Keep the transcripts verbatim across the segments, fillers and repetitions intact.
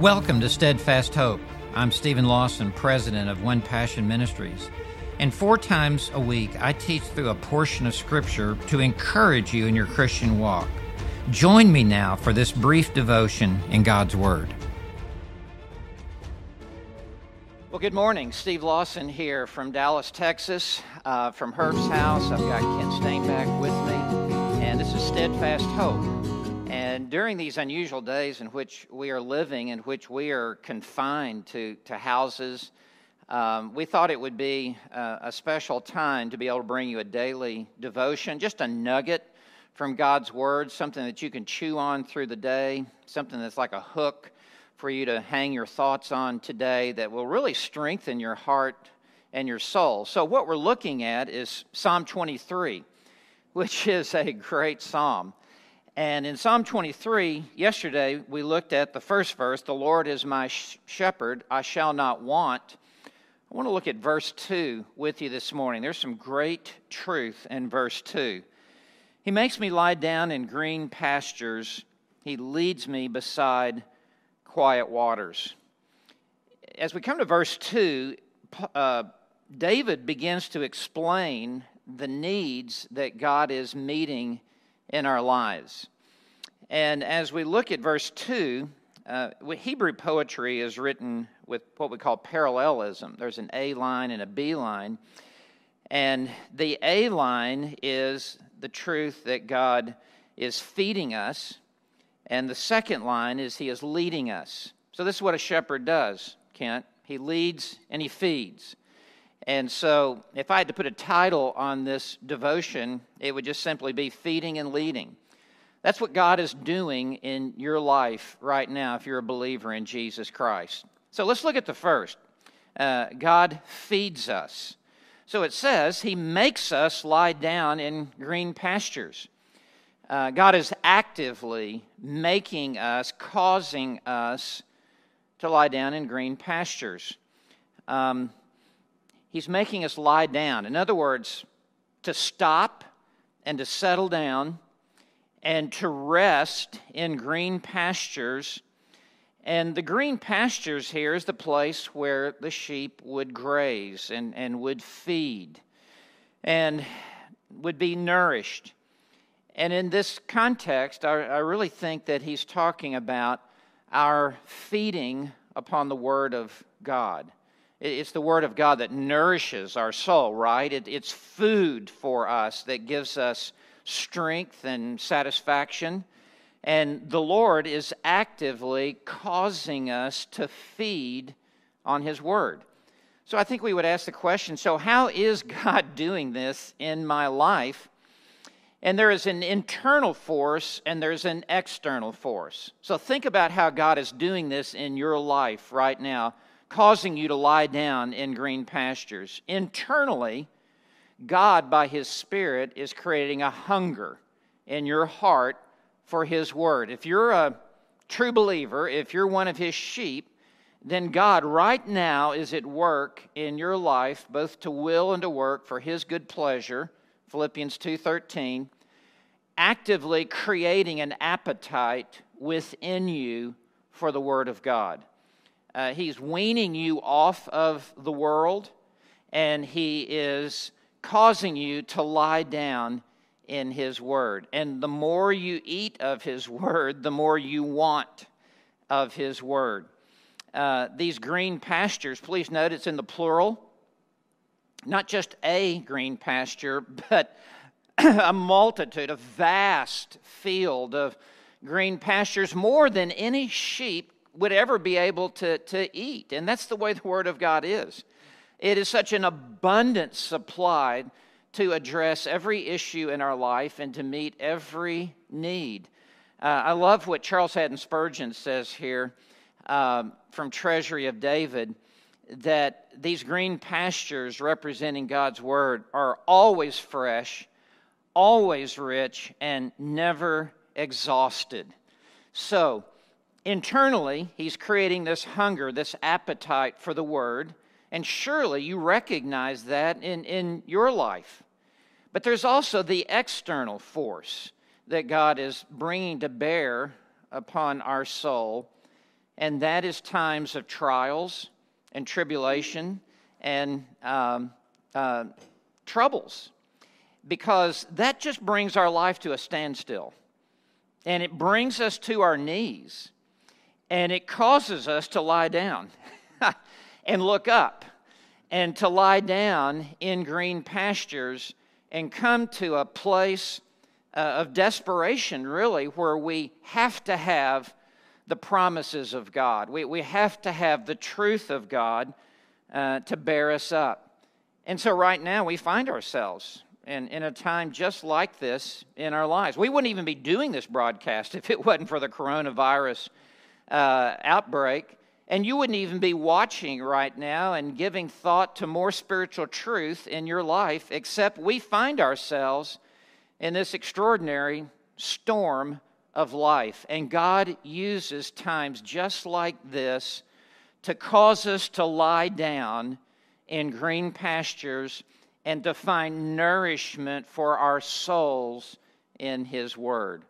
Welcome to Steadfast Hope. I'm Stephen Lawson, president of One Passion Ministries. And four times a week, I teach through a portion of Scripture to encourage you in your Christian walk. Join me now for this brief devotion in God's Word. Well, good morning. Steve Lawson here from Dallas, Texas, uh, from Herb's house. I've got Ken Stainback with me, and this is Steadfast Hope. And during these unusual days in which we are living, in which we are confined to, to houses, Um, we thought it would be uh, a special time to be able to bring you a daily devotion, just a nugget from God's Word, something that you can chew on through the day, something that's like a hook for you to hang your thoughts on today that will really strengthen your heart and your soul. So what we're looking at is Psalm twenty-three, which is a great psalm. And in Psalm twenty-three, yesterday we looked at the first verse, "The Lord is my sh- shepherd, I shall not want." I want to look at verse two with you this morning. There's some great truth in verse two. He makes me lie down in green pastures. He leads me beside quiet waters. As we come to verse two, uh, David begins to explain the needs that God is meeting in our lives. And as we look at verse two, Uh, Hebrew poetry is written with what we call parallelism. There's an A line and a B line. And the A line is the truth that God is feeding us. And the second line is He is leading us. So this is what a shepherd does, Kent. He leads and he feeds. And so if I had to put a title on this devotion, it would just simply be Feeding and Leading. That's what God is doing in your life right now if you're a believer in Jesus Christ. So let's look at the first. Uh, God feeds us. So it says He makes us lie down in green pastures. Uh, God is actively making us, causing us to lie down in green pastures. Um, he's making us lie down. In other words, to stop and to settle down and to rest in green pastures. And the green pastures here is the place where the sheep would graze and, and would feed and would be nourished. And in this context, I, I really think that he's talking about our feeding upon the Word of God. It's the Word of God that nourishes our soul, right? It, it's food for us that gives us strength and satisfaction, and the Lord is actively causing us to feed on His Word. So I think we would ask the question, so how is God doing this in my life? And there is an internal force and there's an external force. So think about how God is doing this in your life right now, causing you to lie down in green pastures. Internally, God, by His Spirit, is creating a hunger in your heart for His Word. If you're a true believer, if you're one of His sheep, then God right now is at work in your life, both to will and to work for His good pleasure, Philippians two thirteen, actively creating an appetite within you for the Word of God. Uh, he's weaning you off of the world, and He is causing you to lie down in His Word. And the more you eat of His Word, the more you want of His Word. Uh, these green pastures, please note it's in the plural. Not just a green pasture, but a multitude, a vast field of green pastures, more than any sheep would ever be able to, to eat. And that's the way the Word of God is. It is such an abundant supply to address every issue in our life and to meet every need. Uh, I love what Charles Haddon Spurgeon says here um, from Treasury of David, that these green pastures representing God's Word are always fresh, always rich, and never exhausted. So internally, he's creating this hunger, this appetite for the Word. And surely you recognize that in, in your life. But there's also the external force that God is bringing to bear upon our soul, and that is times of trials and tribulation and um, uh, troubles, because that just brings our life to a standstill, and it brings us to our knees, and it causes us to lie down and look up, and to lie down in green pastures and come to a place uh, of desperation, really, where we have to have the promises of God. We, we have to have the truth of God uh, to bear us up. And so right now we find ourselves in, in a time just like this in our lives. We wouldn't even be doing this broadcast if it wasn't for the coronavirus uh, outbreak. And you wouldn't even be watching right now and giving thought to more spiritual truth in your life, except we find ourselves in this extraordinary storm of life. And God uses times just like this to cause us to lie down in green pastures and to find nourishment for our souls in His Word.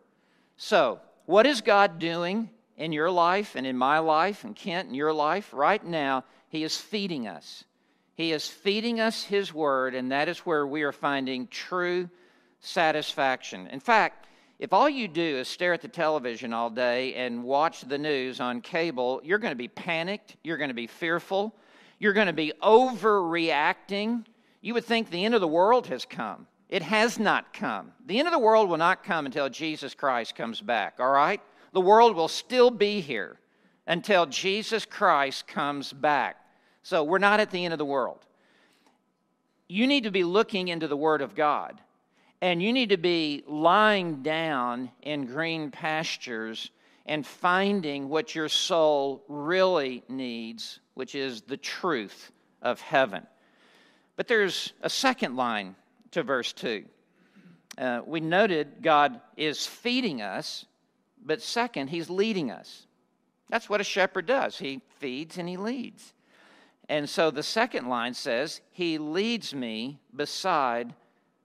So, what is God doing in your life and in my life and Kent in your life right now? He is feeding us. He is feeding us His Word, and that is where we are finding true satisfaction. In fact, if all you do is stare at the television all day and watch the news on cable, you're going to be panicked, you're going to be fearful, you're going to be overreacting. You would think the end of the world has come. It has not come. The end of the world will not come until Jesus Christ comes back, all right? The world will still be here until Jesus Christ comes back. So we're not at the end of the world. You need to be looking into the Word of God, and you need to be lying down in green pastures and finding what your soul really needs, which is the truth of heaven. But there's a second line to verse two. Uh, we noted God is feeding us, but second, He's leading us. That's what a shepherd does. He feeds and he leads. And so the second line says, He leads me beside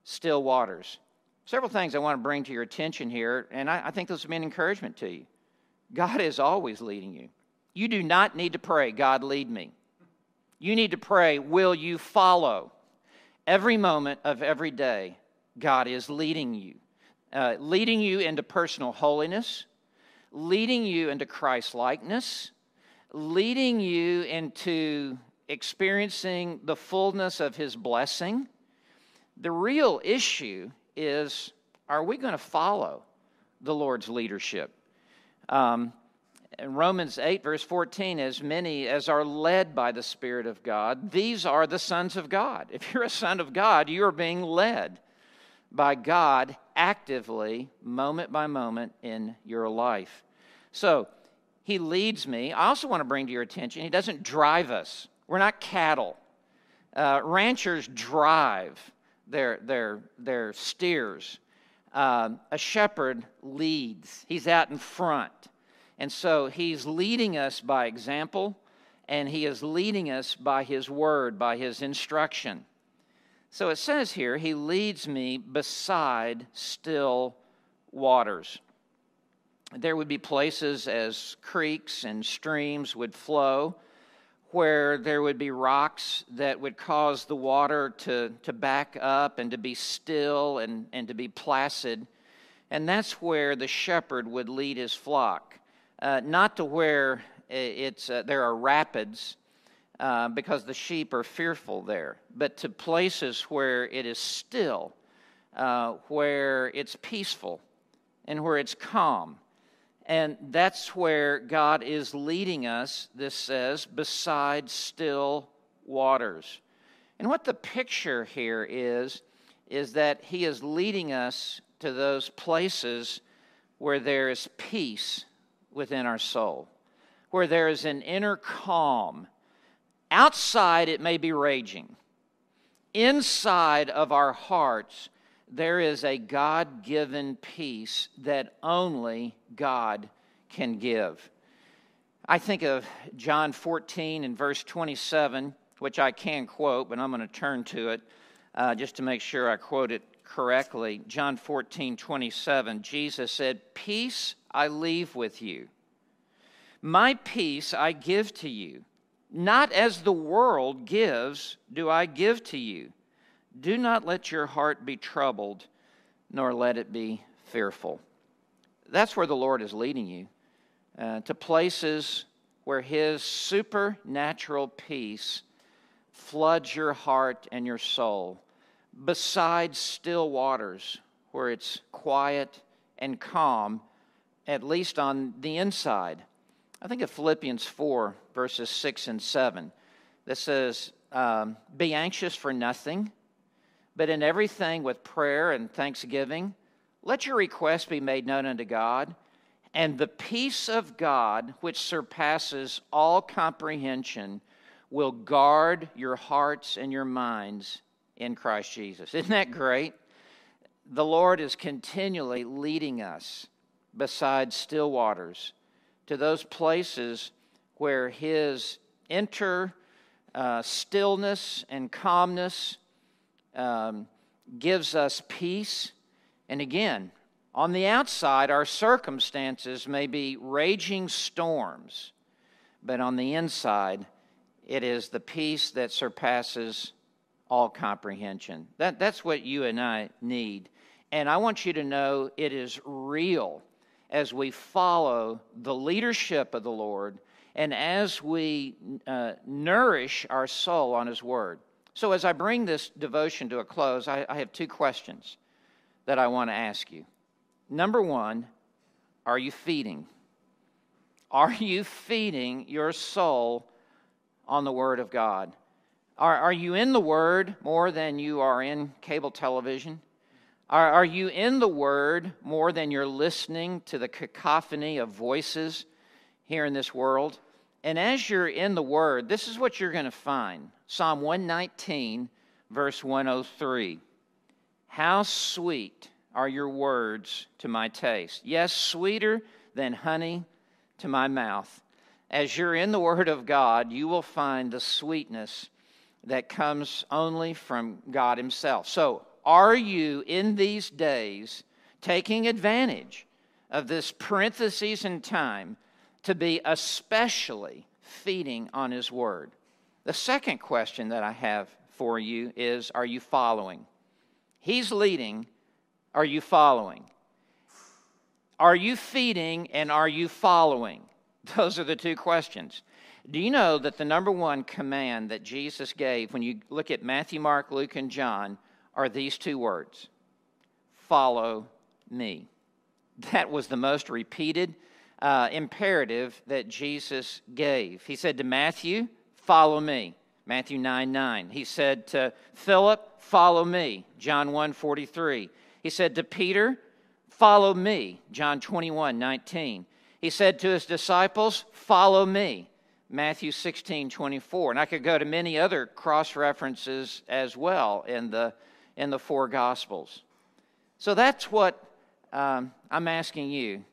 still waters. Several things I want to bring to your attention here, and I, I think this will be an encouragement to you. God is always leading you. You do not need to pray, God, lead me. You need to pray, will you follow? Every moment of every day, God is leading you. Uh, leading you into personal holiness, leading you into Christ-likeness, leading you into experiencing the fullness of His blessing. The real issue is, are we going to follow the Lord's leadership? Um, in Romans eight, verse fourteen, as many as are led by the Spirit of God, these are the sons of God. If you're a son of God, you are being led by God actively, moment by moment in your life. So, He leads me. I also want to bring to your attention, He doesn't drive us. We're not cattle. Uh, ranchers drive their, their, their steers. Um, a shepherd leads. He's out in front. And so, He's leading us by example, and He is leading us by His Word, by His instruction. So it says here, He leads me beside still waters. There would be places as creeks and streams would flow where there would be rocks that would cause the water to, to back up and to be still and, and to be placid. And that's where the shepherd would lead his flock. Uh, not to where it's uh, there are rapids, Uh, because the sheep are fearful there, but to places where it is still, uh, where it's peaceful, and where it's calm. And that's where God is leading us, this says, beside still waters. And what the picture here is, is that He is leading us to those places where there is peace within our soul, where there is an inner calm. Outside, it may be raging. Inside of our hearts, there is a God-given peace that only God can give. I think of John fourteen and verse twenty-seven, which I can quote, but I'm going to turn to it uh, just to make sure I quote it correctly. John fourteen, twenty-seven, Jesus said, "Peace I leave with you. My peace I give to you. Not as the world gives do I give to you. Do not let your heart be troubled, nor let it be fearful. That's where the Lord is leading you, uh, to places where his supernatural peace floods your heart and your soul, beside still waters where it's quiet and calm, at least on the inside. I think of Philippians four, verses six and seven. That says, um, be anxious for nothing, but in everything with prayer and thanksgiving, let your requests be made known unto God, and the peace of God, which surpasses all comprehension, will guard your hearts and your minds in Christ Jesus. Isn't that great? The Lord is continually leading us beside still waters to those places where his inner uh, stillness and calmness um, gives us peace. And again, on the outside, our circumstances may be raging storms, but on the inside, it is the peace that surpasses all comprehension. That, that's what you and I need. And I want you to know it is real as we follow the leadership of the Lord and as we uh, nourish our soul on his word. So as I bring this devotion to a close, I, I have two questions that I want to ask you. Number one, are you feeding? Are you feeding your soul on the Word of God? Are, are you in the Word more than you are in cable television? Are, are you in the Word more than you're listening to the cacophony of voices here in this world? And as you're in the Word, this is what you're going to find. Psalm one nineteen, verse one oh three. How sweet are your words to my taste. Yes, sweeter than honey to my mouth. As you're in the Word of God, you will find the sweetness that comes only from God himself. So, are you in these days taking advantage of this parenthesis in time to be especially feeding on his word? The second question that I have for you is, are you following? He's leading. Are you following? Are you feeding and are you following? Those are the two questions. Do you know that the number one command that Jesus gave when you look at Matthew, Mark, Luke, and John are these two words? Follow me. That was the most repeated uh, imperative that Jesus gave. He said to Matthew, follow me. Matthew nine nine. He said to Philip, follow me. John one forty-three. He said to Peter, follow me. John twenty-one nineteen. He said to his disciples, follow me. Matthew sixteen twenty-four. And I could go to many other cross-references as well in the, in the four Gospels. So that's what um, I'm asking you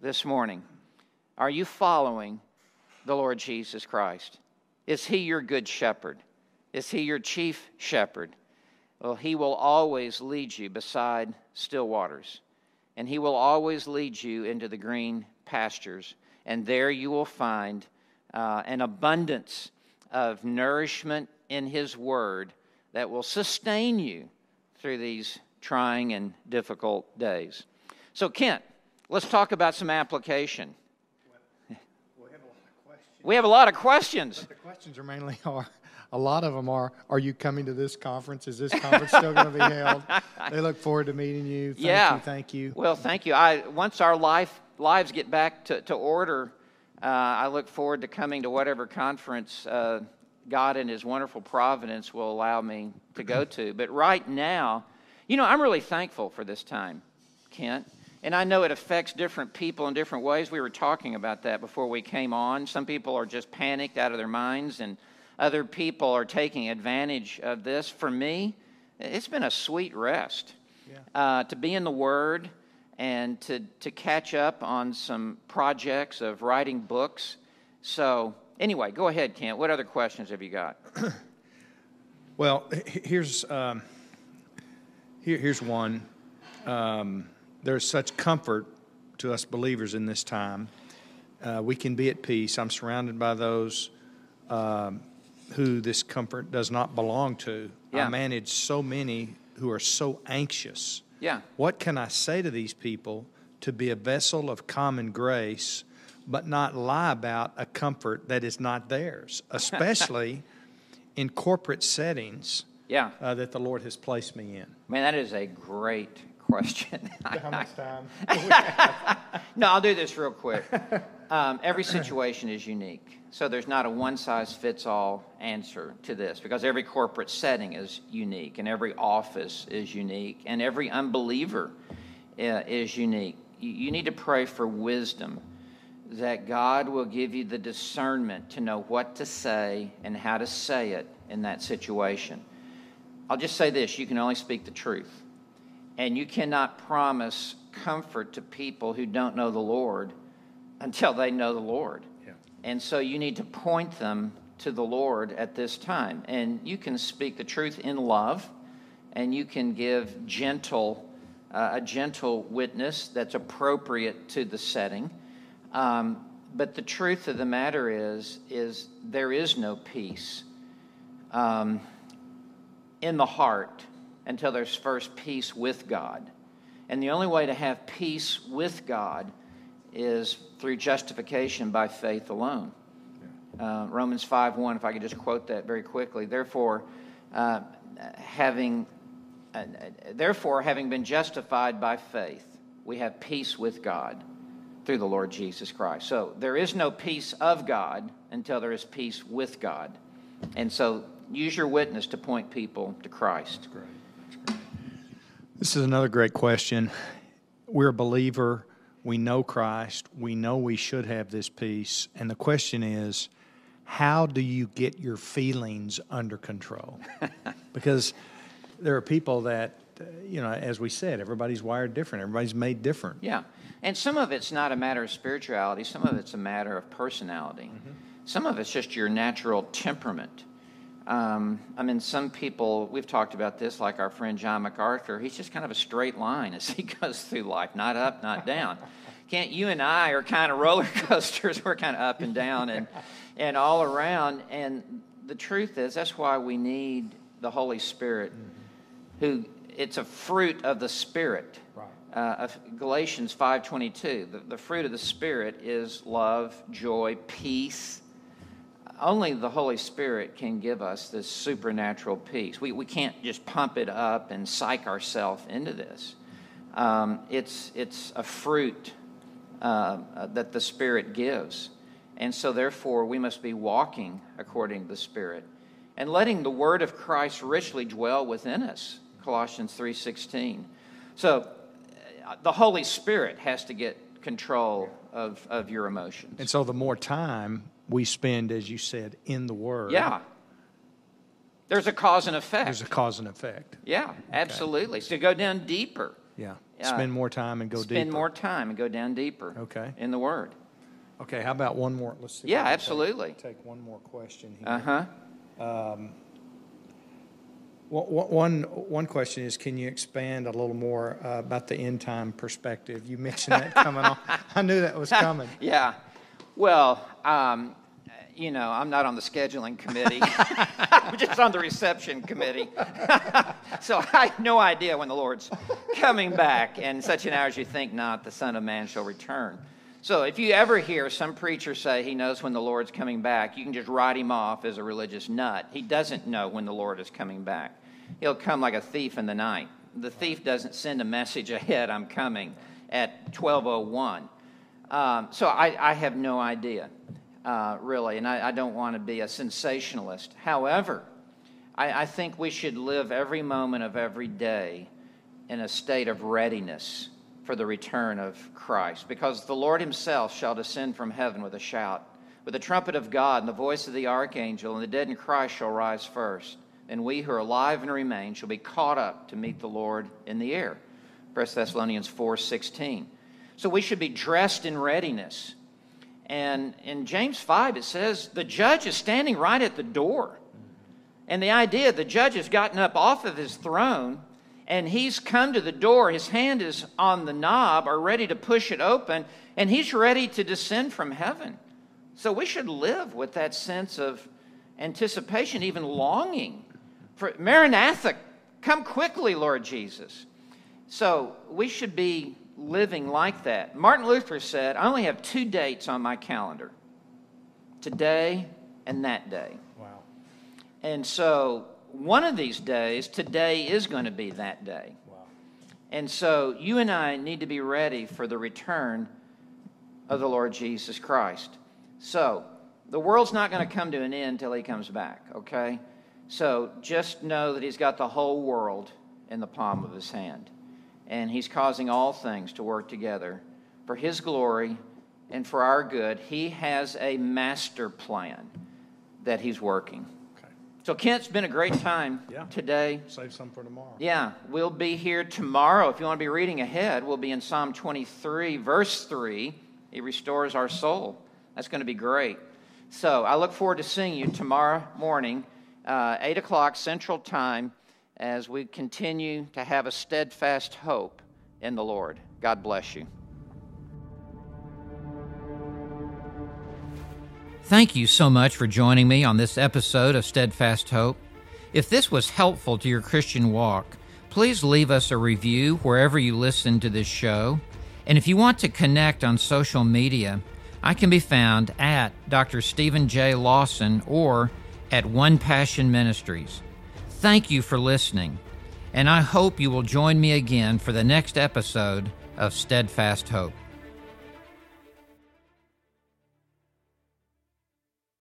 this morning. Are you following the Lord Jesus Christ? Is he your good shepherd? Is he your chief shepherd? Well, he will always lead you beside still waters. And he will always lead you into the green pastures. And there you will find Uh, an abundance of nourishment in his word that will sustain you through these trying and difficult days. So, Kent, let's talk about some application. Well, we have a lot of questions. We have a lot of questions. But the questions are mainly are. A lot of them are, are you coming to this conference? Is this conference still going to be held? They look forward to meeting you. Thank yeah. you, thank you. Well, thank you. I Once our life lives get back to, to order, Uh, I look forward to coming to whatever conference uh, God in his wonderful providence will allow me to go to. But right now, you know, I'm really thankful for this time, Kent. And I know it affects different people in different ways. We were talking about that before we came on. Some people are just panicked out of their minds, and other people are taking advantage of this. For me, it's been a sweet rest yeah. uh, to be in the Word, and to, to catch up on some projects of writing books. So anyway, go ahead, Kent. What other questions have you got? Well, here's um, here, here's one. Um, there's such comfort to us believers in this time uh, we can be at peace. I'm surrounded by those um, who this comfort does not belong to. Yeah. I manage so many who are so anxious. Yeah. What can I say to these people to be a vessel of common grace, but not lie about a comfort that is not theirs, especially in corporate settings yeah. uh, that the Lord has placed me in? Man, that is a great question. How much time do we have? No, I'll do this real quick. Um, every situation is unique, so there's not a one-size-fits-all answer to this, because every corporate setting is unique, and every office is unique, and every unbeliever uh, is unique. You, you need to pray for wisdom, that God will give you the discernment to know what to say and how to say it in that situation. I'll just say this: you can only speak the truth, and you cannot promise comfort to people who don't know the Lord until they know the Lord. Yeah. And so you need to point them to the Lord at this time. And you can speak the truth in love, and you can give gentle, uh, a gentle witness that's appropriate to the setting. Um, but the truth of the matter is, is there is no peace um, in the heart until there's first peace with God. And the only way to have peace with God is through justification by faith alone. Uh, Romans five one, if I could just quote that very quickly. Therefore, uh, having, uh, therefore, having been justified by faith, we have peace with God through the Lord Jesus Christ. So there is no peace of God until there is peace with God. And so use your witness to point people to Christ. That's great. That's great. This is another great question. We're a believer. We know Christ, we know we should have this peace, and the question is, how do you get your feelings under control? Because there are people that, you know, as we said, everybody's wired different, everybody's made different. Yeah, and some of it's not a matter of spirituality, some of it's a matter of personality. Mm-hmm. Some of it's just your natural temperament. Um, I mean, some people, we've talked about this, like our friend John MacArthur, he's just kind of a straight line as he goes through life, not up, not down. Can't you and I are kind of roller coasters, we're kind of up and down and, and all around. And the truth is, that's why we need the Holy Spirit, who, it's a fruit of the Spirit. Uh, of Galatians five twenty-two, the, the fruit of the Spirit is love, joy, peace. Only the Holy Spirit can give us this supernatural peace. We we can't just pump it up and psych ourselves into this. Um, it's it's a fruit uh, that the Spirit gives, and so therefore we must be walking according to the Spirit and letting the Word of Christ richly dwell within us. Colossians three sixteen. So uh, the Holy Spirit has to get control of of your emotions. And so the more time we spend, as you said, in the Word. Yeah. There's a cause and effect. There's a cause and effect. Yeah, absolutely. Okay. So go down deeper. Yeah. Spend uh, more time and go spend deeper. Spend more time and go down deeper. Okay. In the Word. Okay, how about one more? Let's see. Yeah, absolutely. Take, take one more question here. Uh-huh. Um, One, one question is, can you expand a little more uh, about the end time perspective? You mentioned that coming on. I knew that was coming. Yeah. Well, um, you know, I'm not on the scheduling committee. I'm just on the reception committee. So I have no idea when the Lord's coming back. And such an hour as you think not, the Son of Man shall return. So if you ever hear some preacher say he knows when the Lord's coming back, you can just write him off as a religious nut. He doesn't know when the Lord is coming back. He'll come like a thief in the night. The thief doesn't send a message ahead, I'm coming, at twelve oh one. Um, so I, I have no idea, uh, really, and I, I don't want to be a sensationalist. However, I, I think we should live every moment of every day in a state of readiness for the return of Christ, because the Lord himself shall descend from heaven with a shout, with the trumpet of God and the voice of the archangel, and the dead in Christ shall rise first, and we who are alive and remain shall be caught up to meet the Lord in the air. First Thessalonians four sixteen. So we should be dressed in readiness. And in James five, it says, the judge is standing right at the door. And the idea, the judge has gotten up off of his throne and he's come to the door. His hand is on the knob, or ready to push it open, and he's ready to descend from heaven. So we should live with that sense of anticipation, even longing for Maranatha, come quickly, Lord Jesus. So we should be living like that. Martin Luther said, I only have two dates on my calendar, today and that day. Wow. And so one of these days, today is going to be that day. Wow. And so you and I need to be ready for the return of the Lord Jesus Christ. So the world's not going to come to an end until he comes back, okay? So just know that he's got the whole world in the palm of his hand. And he's causing all things to work together for his glory and for our good. He has a master plan that he's working. Okay. So, Kent, it's been a great time yeah. today. Save some for tomorrow. Yeah, we'll be here tomorrow. If you want to be reading ahead, we'll be in Psalm twenty-three, verse three. He restores our soul. That's going to be great. So I look forward to seeing you tomorrow morning, uh, eight o'clock Central Time, as we continue to have a steadfast hope in the Lord. God bless you. Thank you so much for joining me on this episode of Steadfast Hope. If this was helpful to your Christian walk, please leave us a review wherever you listen to this show. And if you want to connect on social media, I can be found at Doctor Stephen J. Lawson or at One Passion Ministries. Thank you for listening, and I hope you will join me again for the next episode of Steadfast Hope.